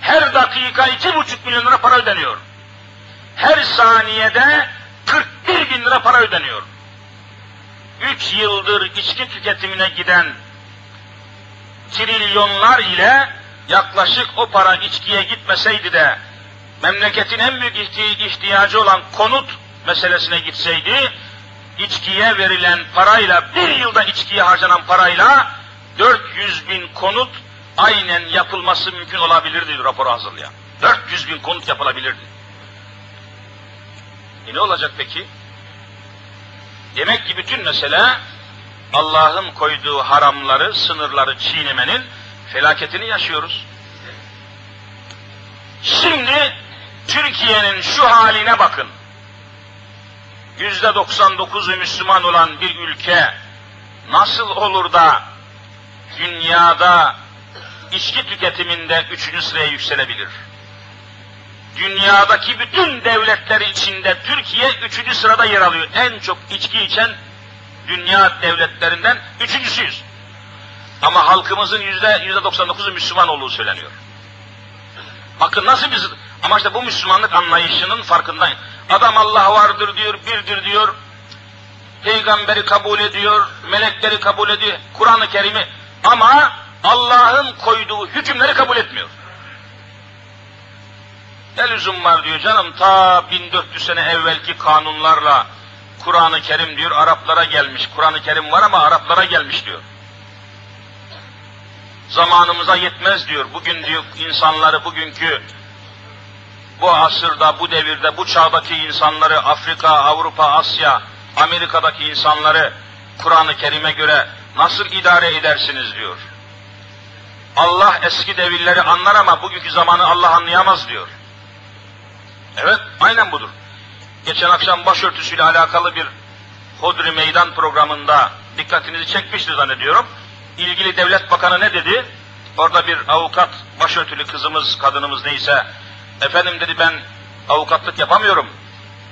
Her dakika iki buçuk milyon lira para ödeniyor. Her saniyede kırk bir bin lira para ödeniyor. üç yıldır içki tüketimine giden trilyonlar ile yaklaşık o para içkiye gitmeseydi de memleketin en büyük ihtiyacı olan konut meselesine gitseydi, İçkiye verilen parayla, bir yılda içkiye harcanan parayla dört yüz bin konut aynen yapılması mümkün olabilirdi raporu hazırlayan. dört yüz bin konut yapılabilirdi. E ne olacak peki? Demek ki bütün mesele Allah'ın koyduğu haramları, sınırları çiğnemenin felaketini yaşıyoruz. Şimdi Türkiye'nin şu haline bakın. yüzde doksan dokuzu Müslüman olan bir ülke nasıl olur da dünyada içki tüketiminde üçüncü sıraya yükselebilir? Dünyadaki bütün devletler içinde Türkiye üçüncü sırada yer alıyor. En çok içki içen dünya devletlerinden üçüncüsüyüz. Ama halkımızın yüzde, yüzde doksan dokuzu Müslüman olduğu söyleniyor. Bakın nasıl biz, ama işte bu Müslümanlık anlayışının farkındayım. Adam Allah vardır diyor, birdir diyor, peygamberi kabul ediyor, melekleri kabul ediyor, Kur'an-ı Kerim'i, ama Allah'ın koyduğu hükümleri kabul etmiyor. Ne lüzum var diyor canım, ta bin dört yüz sene evvelki kanunlarla Kur'an-ı Kerim diyor Araplara gelmiş, Kur'an-ı Kerim var ama Araplara gelmiş diyor. Zamanımıza yetmez diyor, bugün diyor insanları, bugünkü bu asırda, bu devirde, bu çağdaki insanları, Afrika, Avrupa, Asya, Amerika'daki insanları Kur'an-ı Kerim'e göre nasıl idare edersiniz diyor. Allah eski devirleri anlar ama bugünkü zamanı Allah anlayamaz diyor. Evet, aynen budur. Geçen akşam başörtüsüyle alakalı bir Hodri Meydan programında dikkatinizi çekmiştir zannediyorum. İlgili devlet bakanı ne dedi? Orada bir avukat, başörtülü kızımız, kadınımız neyse, efendim dedi ben avukatlık yapamıyorum.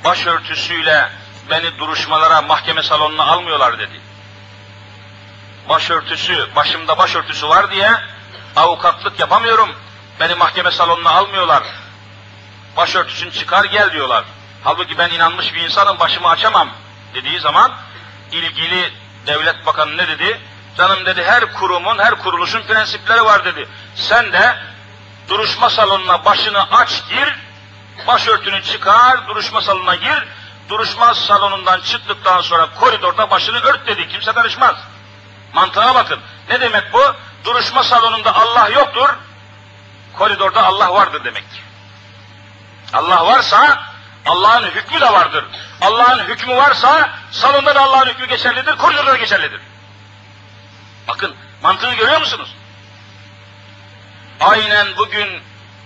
Başörtüsüyle beni duruşmalara, mahkeme salonuna almıyorlar dedi. Başörtüsü, başımda başörtüsü var diye avukatlık yapamıyorum. Beni mahkeme salonuna almıyorlar. Başörtüsünü çıkar gel diyorlar. Halbuki ben inanmış bir insanım, başımı açamam dediği zaman ilgili devlet bakanı ne dedi? Canım dedi her kurumun, her kuruluşun prensipleri var dedi. Sen de duruşma salonuna başını aç gir, başörtünü çıkar, duruşma salonuna gir, duruşma salonundan çıktıktan sonra koridorda başını ört dedi, kimse karışmaz. Mantığa bakın. Ne demek bu? Duruşma salonunda Allah yoktur, koridorda Allah vardır demektir. Allah varsa Allah'ın hükmü de vardır. Allah'ın hükmü varsa salonda da Allah'ın hükmü geçerlidir, koridorda da geçerlidir. Bakın mantığını görüyor musunuz? Aynen bugün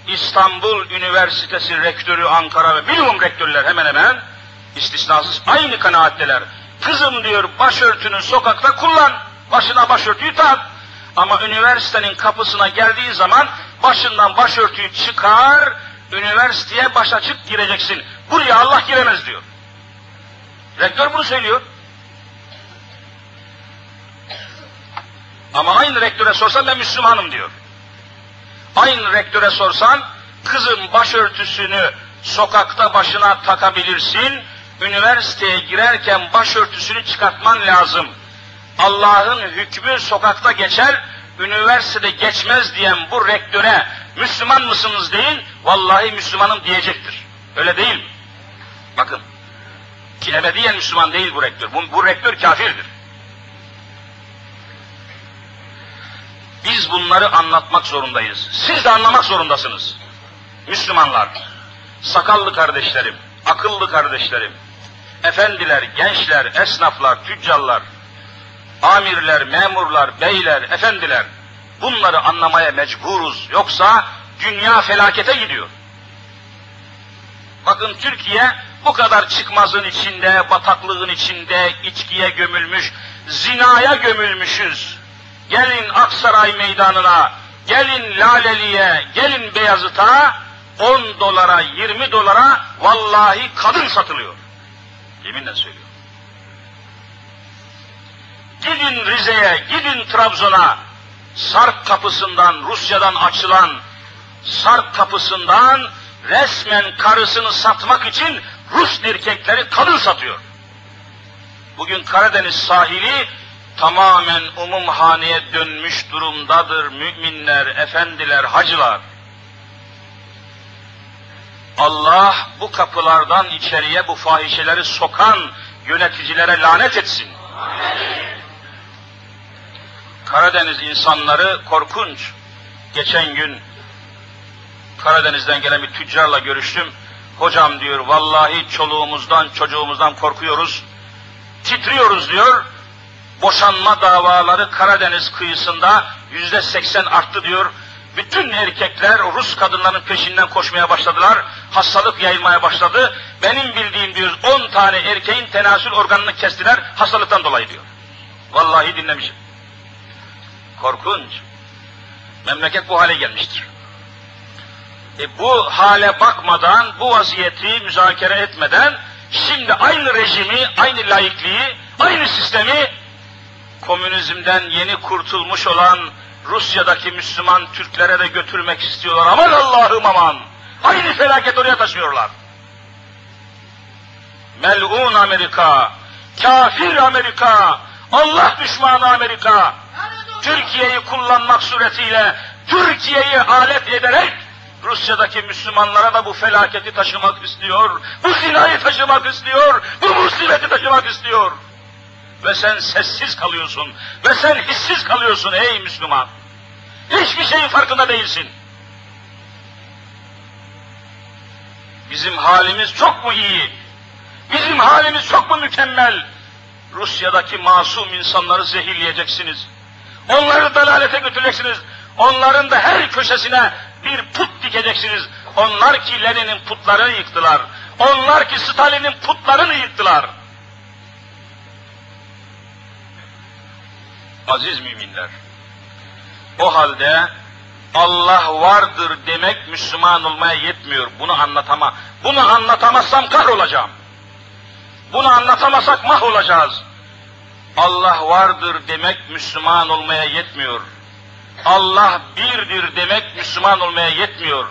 İstanbul Üniversitesi Rektörü, Ankara ve minimum rektörler hemen hemen istisnasız aynı kanaatteler. Kızım diyor başörtünü sokakta kullan, başına başörtüyü tak. Ama üniversitenin kapısına geldiği zaman başından başörtüyü çıkar, üniversiteye baş açık gireceksin. Buraya Allah giremez diyor. Rektör bunu söylüyor. Ama aynı rektöre sorsan ben Müslümanım diyor. Aynı rektöre sorsan kızın başörtüsünü sokakta başına takabilirsin. Üniversiteye girerken başörtüsünü çıkartman lazım. Allah'ın hükmü sokakta geçer, üniversitede geçmez diyen bu rektöre Müslüman mısınız deyin, vallahi Müslümanım diyecektir. Öyle değil mi? Bakın, ki ebediyen Müslüman değil bu rektör. Bu, bu rektör kafirdir. Biz bunları anlatmak zorundayız. Siz de anlamak zorundasınız. Müslümanlar, sakallı kardeşlerim, akıllı kardeşlerim, efendiler, gençler, esnaflar, tüccarlar, amirler, memurlar, beyler, efendiler, bunları anlamaya mecburuz. Yoksa dünya felakete gidiyor. Bakın Türkiye bu kadar çıkmazın içinde, bataklığın içinde, içkiye gömülmüş, zinaya gömülmüşüz. Gelin Aksaray Meydanı'na, gelin Laleli'ye, gelin Beyazıt'a, on dolara, yirmi dolara vallahi kadın satılıyor. Yeminle söylüyorum. Gidin Rize'ye, gidin Trabzon'a, Sarp kapısından, Rusya'dan açılan Sarp kapısından resmen karısını satmak için Rus erkekleri kadın satıyor. Bugün Karadeniz sahili tamamen umumhaneye dönmüş durumdadır müminler, efendiler, hacılar. Allah bu kapılardan içeriye bu fahişeleri sokan yöneticilere lanet etsin. Amin. Karadeniz insanları korkunç. Geçen gün Karadeniz'den gelen bir tüccarla görüştüm. Hocam diyor, vallahi çoluğumuzdan, çocuğumuzdan korkuyoruz, titriyoruz diyor. Boşanma davaları Karadeniz kıyısında yüzde seksen arttı diyor. Bütün erkekler Rus kadınların peşinden koşmaya başladılar. Hastalık yayılmaya başladı. Benim bildiğim diyor on tane erkeğin tenasül organını kestiler hastalıktan dolayı diyor. Vallahi dinlemişim. Korkunç. Memleket bu hale gelmiştir. E bu hale bakmadan, bu vaziyeti müzakere etmeden şimdi aynı rejimi, aynı laikliği, aynı sistemi komünizmden yeni kurtulmuş olan Rusya'daki Müslüman Türklere de götürmek istiyorlar. Aman Allah'ım aman! Aynı felaket oraya taşıyorlar. Mel'un Amerika, kafir Amerika, Allah düşmanı Amerika, Türkiye'yi kullanmak suretiyle, Türkiye'yi alet ederek Rusya'daki Müslümanlara da bu felaketi taşımak istiyor, bu zinayı taşımak istiyor, bu musibeti taşımak istiyor. Ve sen sessiz kalıyorsun, ve sen hissiz kalıyorsun ey Müslüman. Hiçbir şeyin farkında değilsin. Bizim halimiz çok mu iyi? Bizim halimiz çok mu mükemmel? Rusya'daki masum insanları zehirleyeceksiniz. Onları dalalete götüreceksiniz. Onların da her köşesine bir put dikeceksiniz. Onlar ki Lenin'in putlarını yıktılar. Onlar ki Stalin'in putlarını yıktılar. Aziz müminler, o halde Allah vardır demek Müslüman olmaya yetmiyor. Bunu anlatama, bunu anlatamazsam kahrolacağım. Bunu anlatamasak mahvolacağız. Allah vardır demek Müslüman olmaya yetmiyor. Allah birdir demek Müslüman olmaya yetmiyor.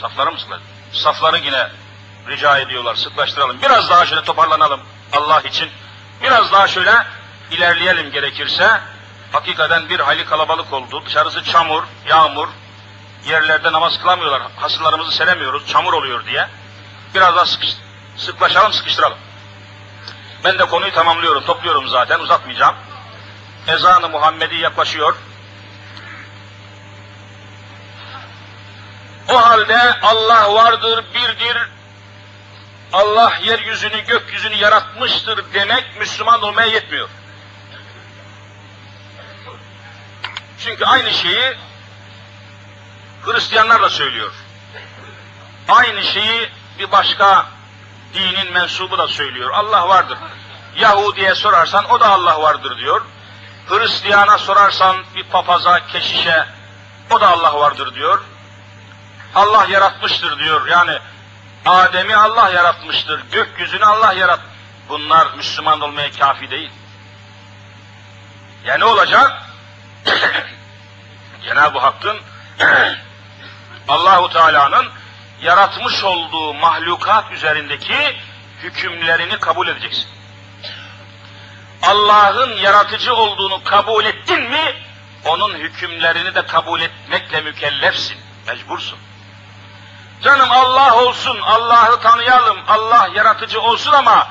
Safları mı sıklaştı? Safları yine rica ediyorlar, sıklaştıralım. Biraz daha şöyle toparlanalım Allah için. Biraz daha şöyle ilerleyelim gerekirse. Hakikaten bir hayli kalabalık oldu. Dışarısı çamur, yağmur. Yerlerde namaz kılamıyorlar. Hasırlarımızı seremiyoruz, çamur oluyor diye. Biraz daha sıkış, sıklaşalım, sıkıştıralım. Ben de konuyu tamamlıyorum, topluyorum zaten, uzatmayacağım. Ezan-ı Muhammedi yaklaşıyor. O halde Allah vardır, birdir, Allah yeryüzünü, gökyüzünü yaratmıştır demek Müslüman olmaya yetmiyor. Çünkü aynı şeyi Hristiyanlar da söylüyor. Aynı şeyi bir başka dinin mensubu da söylüyor. Allah vardır. Yahudi'ye sorarsan o da Allah vardır diyor. Hristiyan'a sorarsan bir papaza, keşişe o da Allah vardır diyor. Allah yaratmıştır diyor. Yani Adem'i Allah yaratmıştır. Gökyüzünü Allah yarat. Bunlar Müslüman olmaya kafi değil. Ya ne olacak? Cenab-ı Hakk'ın Allahu Teala'nın yaratmış olduğu mahlukat üzerindeki hükümlerini kabul edeceksin. Allah'ın yaratıcı olduğunu kabul ettin mi, onun hükümlerini de kabul etmekle mükellefsin, mecbursun. Canım Allah olsun, Allah'ı tanıyalım, Allah yaratıcı olsun ama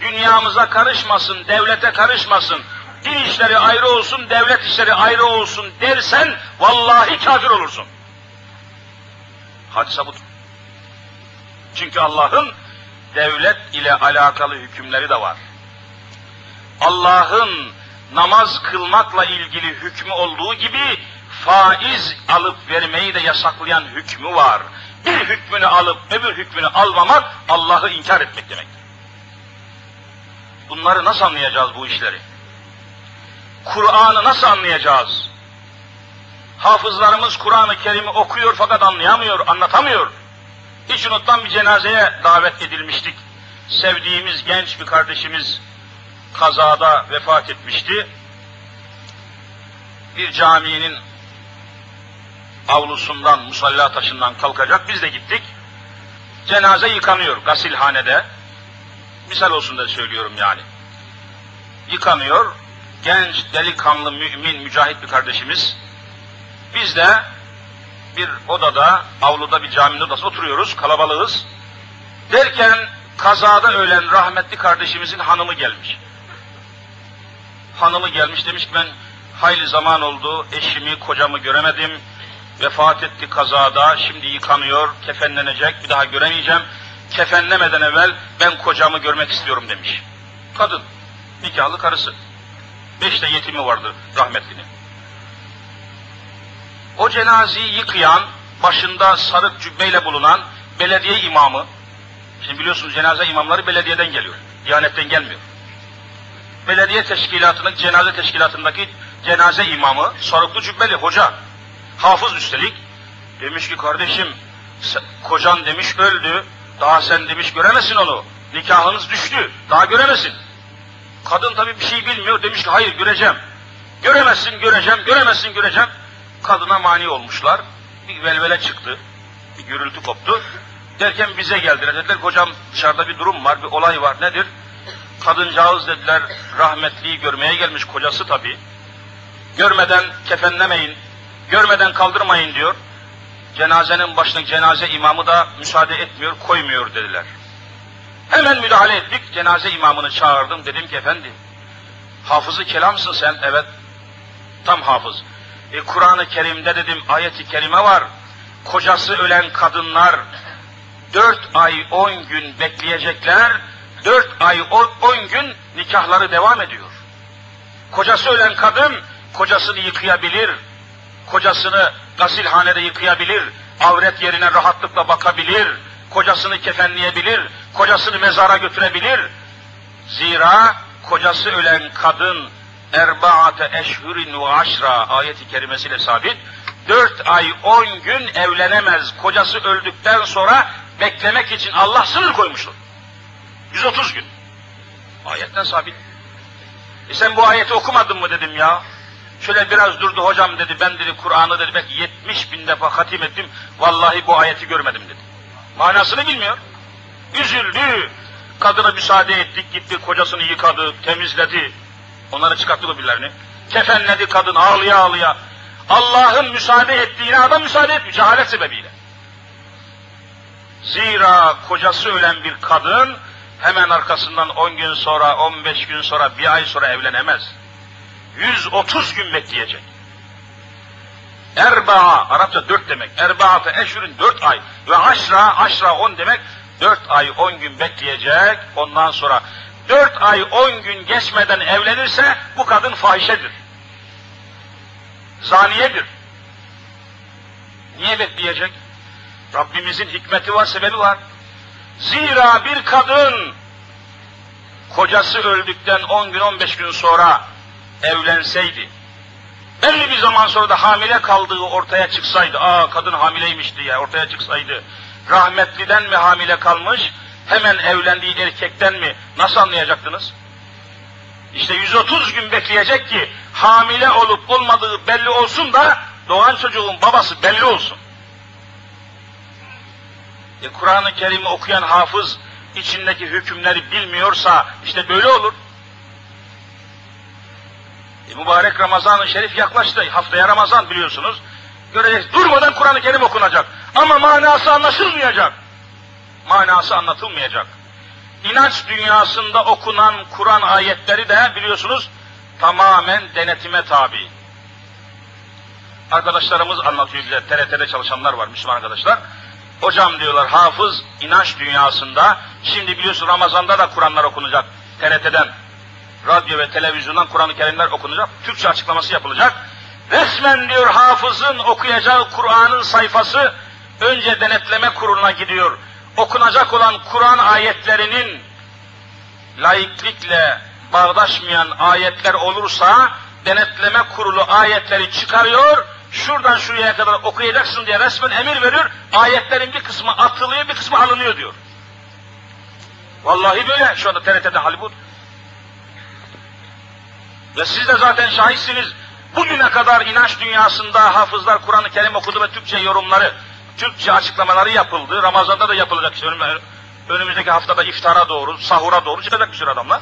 dünyamıza karışmasın, devlete karışmasın, din işleri ayrı olsun, devlet işleri ayrı olsun dersen vallahi kafir olursun. Hadise budur. Çünkü Allah'ın devlet ile alakalı hükümleri de var. Allah'ın namaz kılmakla ilgili hükmü olduğu gibi faiz alıp vermeyi de yasaklayan hükmü var. Bir hükmünü alıp öbür hükmünü almamak Allah'ı inkar etmek demektir. Bunları nasıl anlayacağız bu işleri? Kur'an'ı nasıl anlayacağız? Hafızlarımız Kur'an-ı Kerim'i okuyor fakat anlayamıyor, anlatamıyor. Hiç unutulan bir cenazeye davet edilmiştik. Sevdiğimiz genç bir kardeşimiz kazada vefat etmişti. Bir caminin avlusundan, musalla taşından kalkacak. Biz de gittik. Cenaze yıkanıyor gasilhanede. Misal olsun da söylüyorum yani. Yıkanıyor. Genç, delikanlı, mümin, mücahit bir kardeşimiz. Biz de bir odada, avluda bir caminin odası oturuyoruz, kalabalığız. Derken kazada ölen rahmetli kardeşimizin hanımı gelmiş. Hanımı gelmiş demiş ki ben hayli zaman oldu, eşimi, kocamı göremedim. Vefat etti kazada, şimdi yıkanıyor, kefenlenecek, bir daha göremeyeceğim. Kefenlemeden evvel ben kocamı görmek istiyorum demiş. Kadın, nikahlı karısı. Beş de yetimi vardı rahmetlinin. O cenazeyi yıkayan, başında sarık cübbeyle bulunan belediye imamı, şimdi biliyorsunuz cenaze imamları belediyeden geliyor, Diyanetten gelmiyor. Belediye teşkilatının, cenaze teşkilatındaki cenaze imamı, sarıklı cübbeli hoca, hafız üstelik, demiş ki kardeşim, kocan demiş öldü, daha sen demiş göremesin onu, nikahınız düştü, daha göremesin. Kadın tabii bir şey bilmiyor, demiş ki hayır göreceğim. Göremezsin göreceğim, göremezsin göreceğim. Kadına mani olmuşlar. Bir velvele çıktı, bir gürültü koptu. Derken bize geldiler, dediler hocam dışarıda bir durum var, bir olay var, nedir? Kadıncağız dediler rahmetliyi görmeye gelmiş, kocası tabii. Görmeden kefenlemeyin, görmeden kaldırmayın diyor. Cenazenin başına cenaze imamı da müsaade etmiyor, koymuyor dediler. Hemen müdahale ettik, cenaze imamını çağırdım, dedim ki efendi, hafızı kelamsın sen, evet, tam hafız. E, Kur'an-ı Kerim'de dedim, ayet-i kerime var, kocası ölen kadınlar dört ay on gün bekleyecekler, dört ay on gün nikahları devam ediyor. Kocası ölen kadın, kocasını yıkayabilir, kocasını gasilhanede yıkayabilir, avret yerine rahatlıkla bakabilir, kocasını kefenleyebilir, kocasını mezara götürebilir. Zira kocası ölen kadın erbaate eşhurin ve aşra ayeti kerimesiyle sabit, dört ay on gün evlenemez. Kocası öldükten sonra beklemek için Allah sınır koymuştur. yüz otuz gün. Ayetten sabit. E sen bu ayeti okumadın mı dedim ya. Şöyle biraz durdu hocam dedi, ben dedi Kur'an'ı dedi belki yetmiş bin defa hatim ettim, vallahi bu ayeti görmedim dedi. Manasını bilmiyor. Üzüldü. Kadına müsaade ettik, gitti kocasını yıkadı, temizledi. Onları çıkarttı bu birilerini. Kefenledi kadın ağlıya ağlıya. Allah'ın müsaade ettiğine adam müsaade etmiyor, cehalet sebebiyle. Zira kocası ölen bir kadın hemen arkasından on gün sonra, on beş gün sonra, bir ay sonra evlenemez. yüz otuz gün bekleyecek. Erba'a, Arapça dört demek. Erba'ate eşhurün dört ay ve aşra, aşra on demek. Dört ay on gün bekleyecek. Ondan sonra dört ay on gün geçmeden evlenirse bu kadın fahişedir. Zaniyedir. Niye bekleyecek? Rabbimizin hikmeti var, sebebi var. Zira bir kadın kocası öldükten on gün, on beş gün sonra evlenseydi, belli bir zaman sonra da hamile kaldığı ortaya çıksaydı, aa kadın hamileymiş diye ortaya çıksaydı, rahmetliden mi hamile kalmış, hemen evlendiği erkekten mi, nasıl anlayacaktınız? İşte yüz otuz gün bekleyecek ki hamile olup olmadığı belli olsun da doğan çocuğun babası belli olsun. E, Kur'an-ı Kerim'i okuyan hafız içindeki hükümleri bilmiyorsa işte böyle olur. E, mübarek Ramazan-ı Şerif yaklaştı. Haftaya Ramazan biliyorsunuz. Göreceğiz. Durmadan Kur'an-ı Kerim okunacak. Ama manası anlaşılmayacak. Manası anlatılmayacak. İnanç dünyasında okunan Kur'an ayetleri de biliyorsunuz tamamen denetime tabi. Arkadaşlarımız anlatıyor bize. T R T'de çalışanlar var, Müslüman arkadaşlar. Hocam diyorlar hafız inanç dünyasında, şimdi biliyorsun Ramazan'da da Kur'anlar okunacak, T R T'den, radyo ve televizyondan Kur'an-ı Kerimler okunacak, Türkçe açıklaması yapılacak. Resmen diyor hafızın okuyacağı Kur'an'ın sayfası önce denetleme kuruluna gidiyor. Okunacak olan Kur'an ayetlerinin laiklikle bağdaşmayan ayetler olursa denetleme kurulu ayetleri çıkarıyor, şuradan şuraya kadar okuyacaksın diye resmen emir veriyor, ayetlerin bir kısmı atılıyor, bir kısmı alınıyor diyor. Vallahi böyle şu anda T R T'de Hollywood. Ve siz de zaten şahitsiniz, bugüne kadar inanç dünyasında hafızlar Kur'an-ı Kerim okudu ve Türkçe yorumları, Türkçe açıklamaları yapıldı, Ramazan'da da yapılacak işte, önümüzdeki haftada iftara doğru, sahura doğru çıkacak bir sürü adamlar.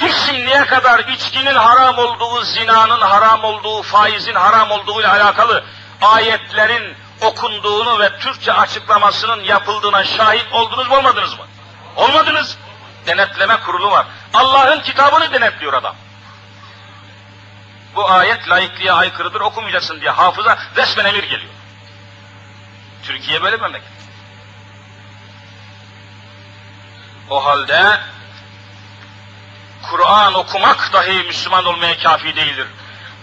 Hiç şimdiye kadar içkinin haram olduğu, zinanın haram olduğu, faizin haram olduğu ile alakalı ayetlerin okunduğunu ve Türkçe açıklamasının yapıldığına şahit oldunuz mu, olmadınız mı? Olmadınız. Denetleme kurulu var. Allah'ın kitabını denetliyor adam. Bu ayet laikliğe aykırıdır, okumayacaksın diye hafıza resmen emir geliyor. Türkiye böyle memleket. O halde Kur'an okumak dahi Müslüman olmaya kafi değildir.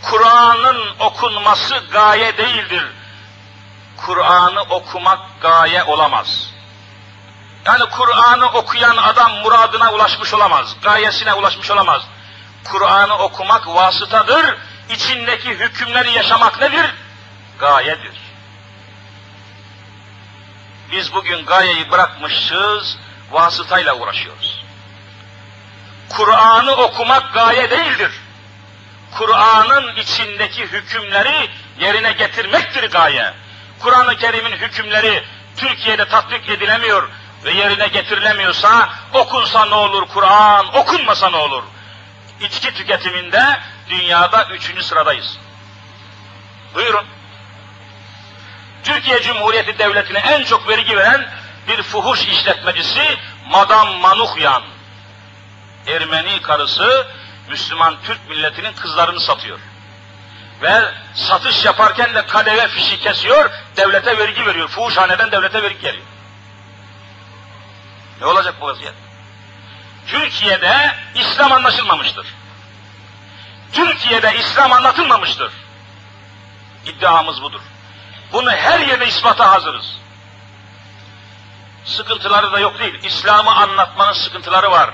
Kur'an'ın okunması gaye değildir. Kur'an'ı okumak gaye olamaz. Yani Kur'an'ı okuyan adam muradına ulaşmış olamaz, gayesine ulaşmış olamaz. Kur'an'ı okumak vasıtadır, içindeki hükümleri yaşamak nedir? Gayedir. Biz bugün gayeyi bırakmışız, vasıtayla uğraşıyoruz. Kur'an'ı okumak gaye değildir. Kur'an'ın içindeki hükümleri yerine getirmektir gaye. Kur'an-ı Kerim'in hükümleri Türkiye'de tatbik edilemiyor ve yerine getirilemiyorsa okunsa ne olur Kur'an, okunmasa ne olur? İçki tüketiminde dünyada üçüncü sıradayız. Buyurun. Türkiye Cumhuriyeti Devleti'ne en çok vergi veren bir fuhuş işletmecisi Madam Manukyan, Ermeni karısı Müslüman Türk milletinin kızlarını satıyor. Ve satış yaparken de kadeve fişi kesiyor, devlete vergi veriyor. Fuhuşhaneden devlete vergi geliyor. Ne olacak bu vaziyet? Türkiye'de İslam anlaşılmamıştır. Türkiye'de İslam anlatılmamıştır. İddiamız budur. Bunu her yerde ispata hazırız. Sıkıntıları da yok değil. İslam'ı anlatmanın sıkıntıları var.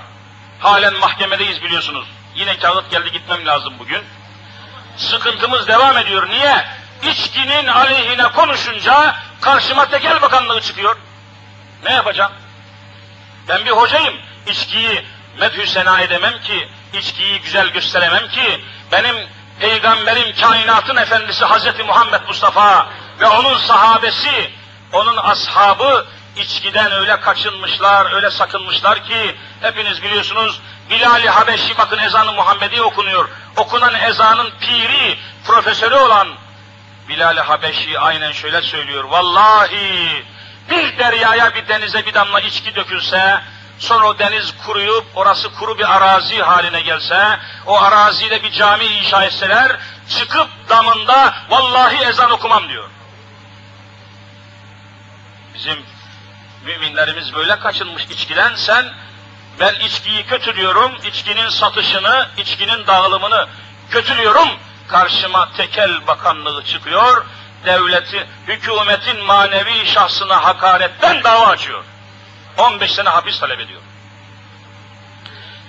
Halen mahkemedeyiz biliyorsunuz. Yine kağıt geldi, gitmem lazım bugün. Sıkıntımız devam ediyor. Niye? İçkinin aleyhine konuşunca karşıma tekel bakanlığı çıkıyor. Ne yapacağım? Ben bir hocayım. İçkiyi medhü sena edemem ki, içkiyi güzel gösteremem ki, benim peygamberim, kainatın efendisi Hazreti Muhammed Mustafa ve onun sahabesi, onun ashabı içkiden öyle kaçınmışlar, öyle sakınmışlar ki, hepiniz biliyorsunuz, Bilal-i Habeşi, bakın ezan-ı Muhammedi okunuyor. Okunan ezanın piri, profesörü olan Bilal-i Habeşi aynen şöyle söylüyor. Vallahi bir deryaya, bir denize bir damla içki dökülse, sonra o deniz kuruyup orası kuru bir arazi haline gelse, o arazide bir cami inşa etseler, çıkıp damında vallahi ezan okumam diyor. Bizim müminlerimiz böyle kaçınmış içkiden. Sen ben içkiyi kötülüyorum, içkinin satışını, içkinin dağılımını kötülüyorum. Karşıma tekel bakanlığı çıkıyor, devleti, hükümetin manevi şahsına hakaretten dava açıyor. on beş sene hapis talep ediyor.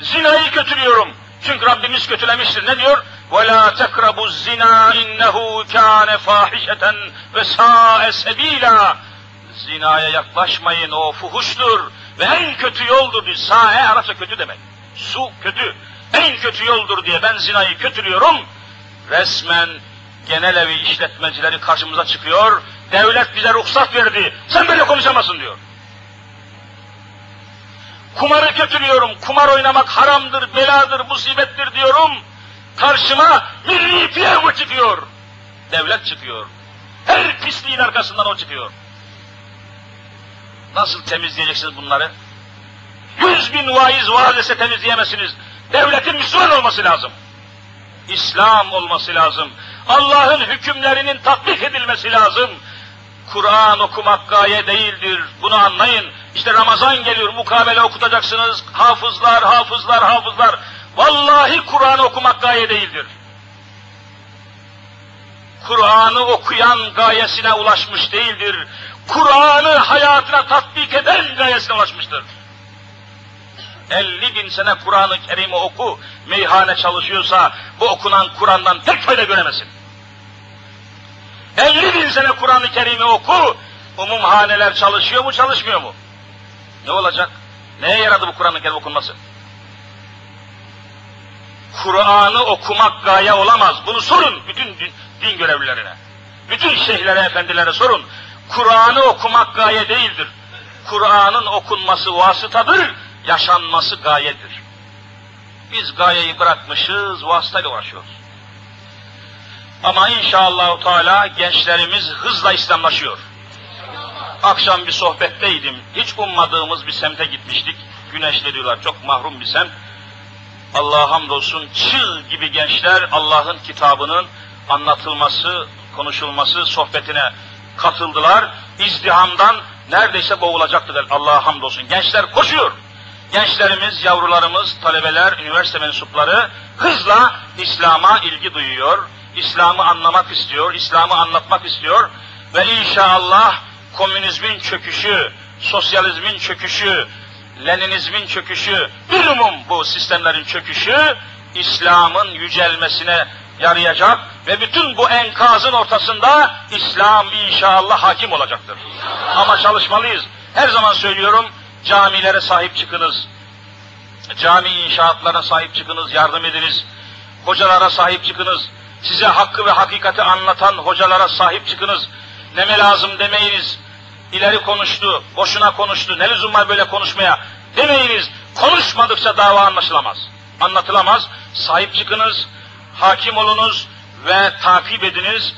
Zinayı kötülüyorum. Çünkü Rabbimiz kötülemiştir. Ne diyor? وَلَا تَقْرَبُوا الزِّنَا اِنَّهُ كَانَ فَاحِشَةً وَسَاءَ سَب۪يلًا. Zinaya yaklaşmayın, o fuhuştur ve en kötü yoldur diye. Sae Arapça kötü demek. Su kötü. En kötü yoldur diye ben zinayı kötülüyorum. Resmen genel evi işletmecileri karşımıza çıkıyor. Devlet bize ruhsat verdi. Sen böyle konuşamazsın diyor. Kumarı kötülüyorum, kumar oynamak haramdır, beladır, musibettir diyorum. Karşıma milli piyango çıkıyor. Devlet çıkıyor. Her pisliğin arkasından o çıkıyor. Nasıl temizleyeceksiniz bunları? Yüz bin vaiz vaaz etse temizleyemezsiniz. Devletin Müslüman olması lazım. İslam olması lazım. Allah'ın hükümlerinin tatbik edilmesi lazım. Kur'an okumak gaye değildir. Bunu anlayın. İşte Ramazan geliyor, mukabele okutacaksınız. Hafızlar, hafızlar, hafızlar. Vallahi Kur'an okumak gaye değildir. Kur'an'ı okuyan gayesine ulaşmış değildir. Kur'an'ı hayatına tatbik eden gayesine ulaşmıştır. elli bin sene Kur'an-ı Kerim'i oku, meyhane çalışıyorsa bu okunan Kur'an'dan tek fayda göremesin. elli bin sene Kur'an-ı Kerim'i oku, umumhaneler çalışıyor mu çalışmıyor mu? Ne olacak? Neye yaradı bu Kur'an-ı Kerim okunması? Kur'an'ı okumak gaye olamaz. Bunu sorun bütün din görevlilerine. Bütün şeyhlere, efendilere sorun. Kur'an'ı okumak gaye değildir. Kur'an'ın okunması vasıtadır, yaşanması gayedir. Biz gayeyi bırakmışız, vasıtayla uğraşıyoruz. Ama inşallah Teala gençlerimiz hızla İslamlaşıyor. Akşam bir sohbetteydim. Hiç ummadığımız bir semte gitmiştik. Güneşli diyorlar, çok mahrum bir semt. Allah'a hamdolsun çığ gibi gençler Allah'ın kitabının anlatılması, konuşulması sohbetine katıldılar. İzdihamdan neredeyse boğulacaktı. Allah'a hamdolsun. Gençler koşuyor. Gençlerimiz, yavrularımız, talebeler, üniversite mensupları hızla İslam'a ilgi duyuyor. İslam'ı anlamak istiyor. İslam'ı anlatmak istiyor. Ve inşallah komünizmin çöküşü, sosyalizmin çöküşü, Leninizmin çöküşü, bilumum bu sistemlerin çöküşü İslam'ın yücelmesine yarayacak ve bütün bu enkazın ortasında İslam inşallah hakim olacaktır. Ama çalışmalıyız. Her zaman söylüyorum, camilere sahip çıkınız. Cami inşaatlarına sahip çıkınız, yardım ediniz. Hocalara sahip çıkınız. Size hakkı ve hakikati anlatan hocalara sahip çıkınız. Neme lazım demeyiniz. İleri konuştu, boşuna konuştu, ne lüzum var böyle konuşmaya demeyiniz. Konuşmadıkça dava anlaşılamaz, anlatılamaz. Sahip çıkınız, hakim olunuz ve takip ediniz.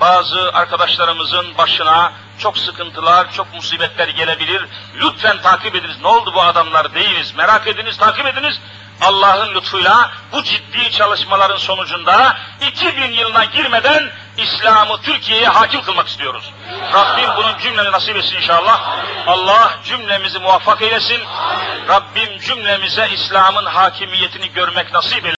Bazı arkadaşlarımızın başına çok sıkıntılar, çok musibetler gelebilir. Lütfen takip ediniz. Ne oldu bu adamlar deyiniz. Merak ediniz, takip ediniz. Allah'ın lütfuyla bu ciddi çalışmaların sonucunda iki bin yılına girmeden İslam'ı Türkiye'ye hakim kılmak istiyoruz. Rabbim bunun cümlemizi nasip etsin inşallah. Allah cümlemizi muvaffak eylesin. Rabbim cümlemize İslam'ın hakimiyetini görmek nasip eylesin.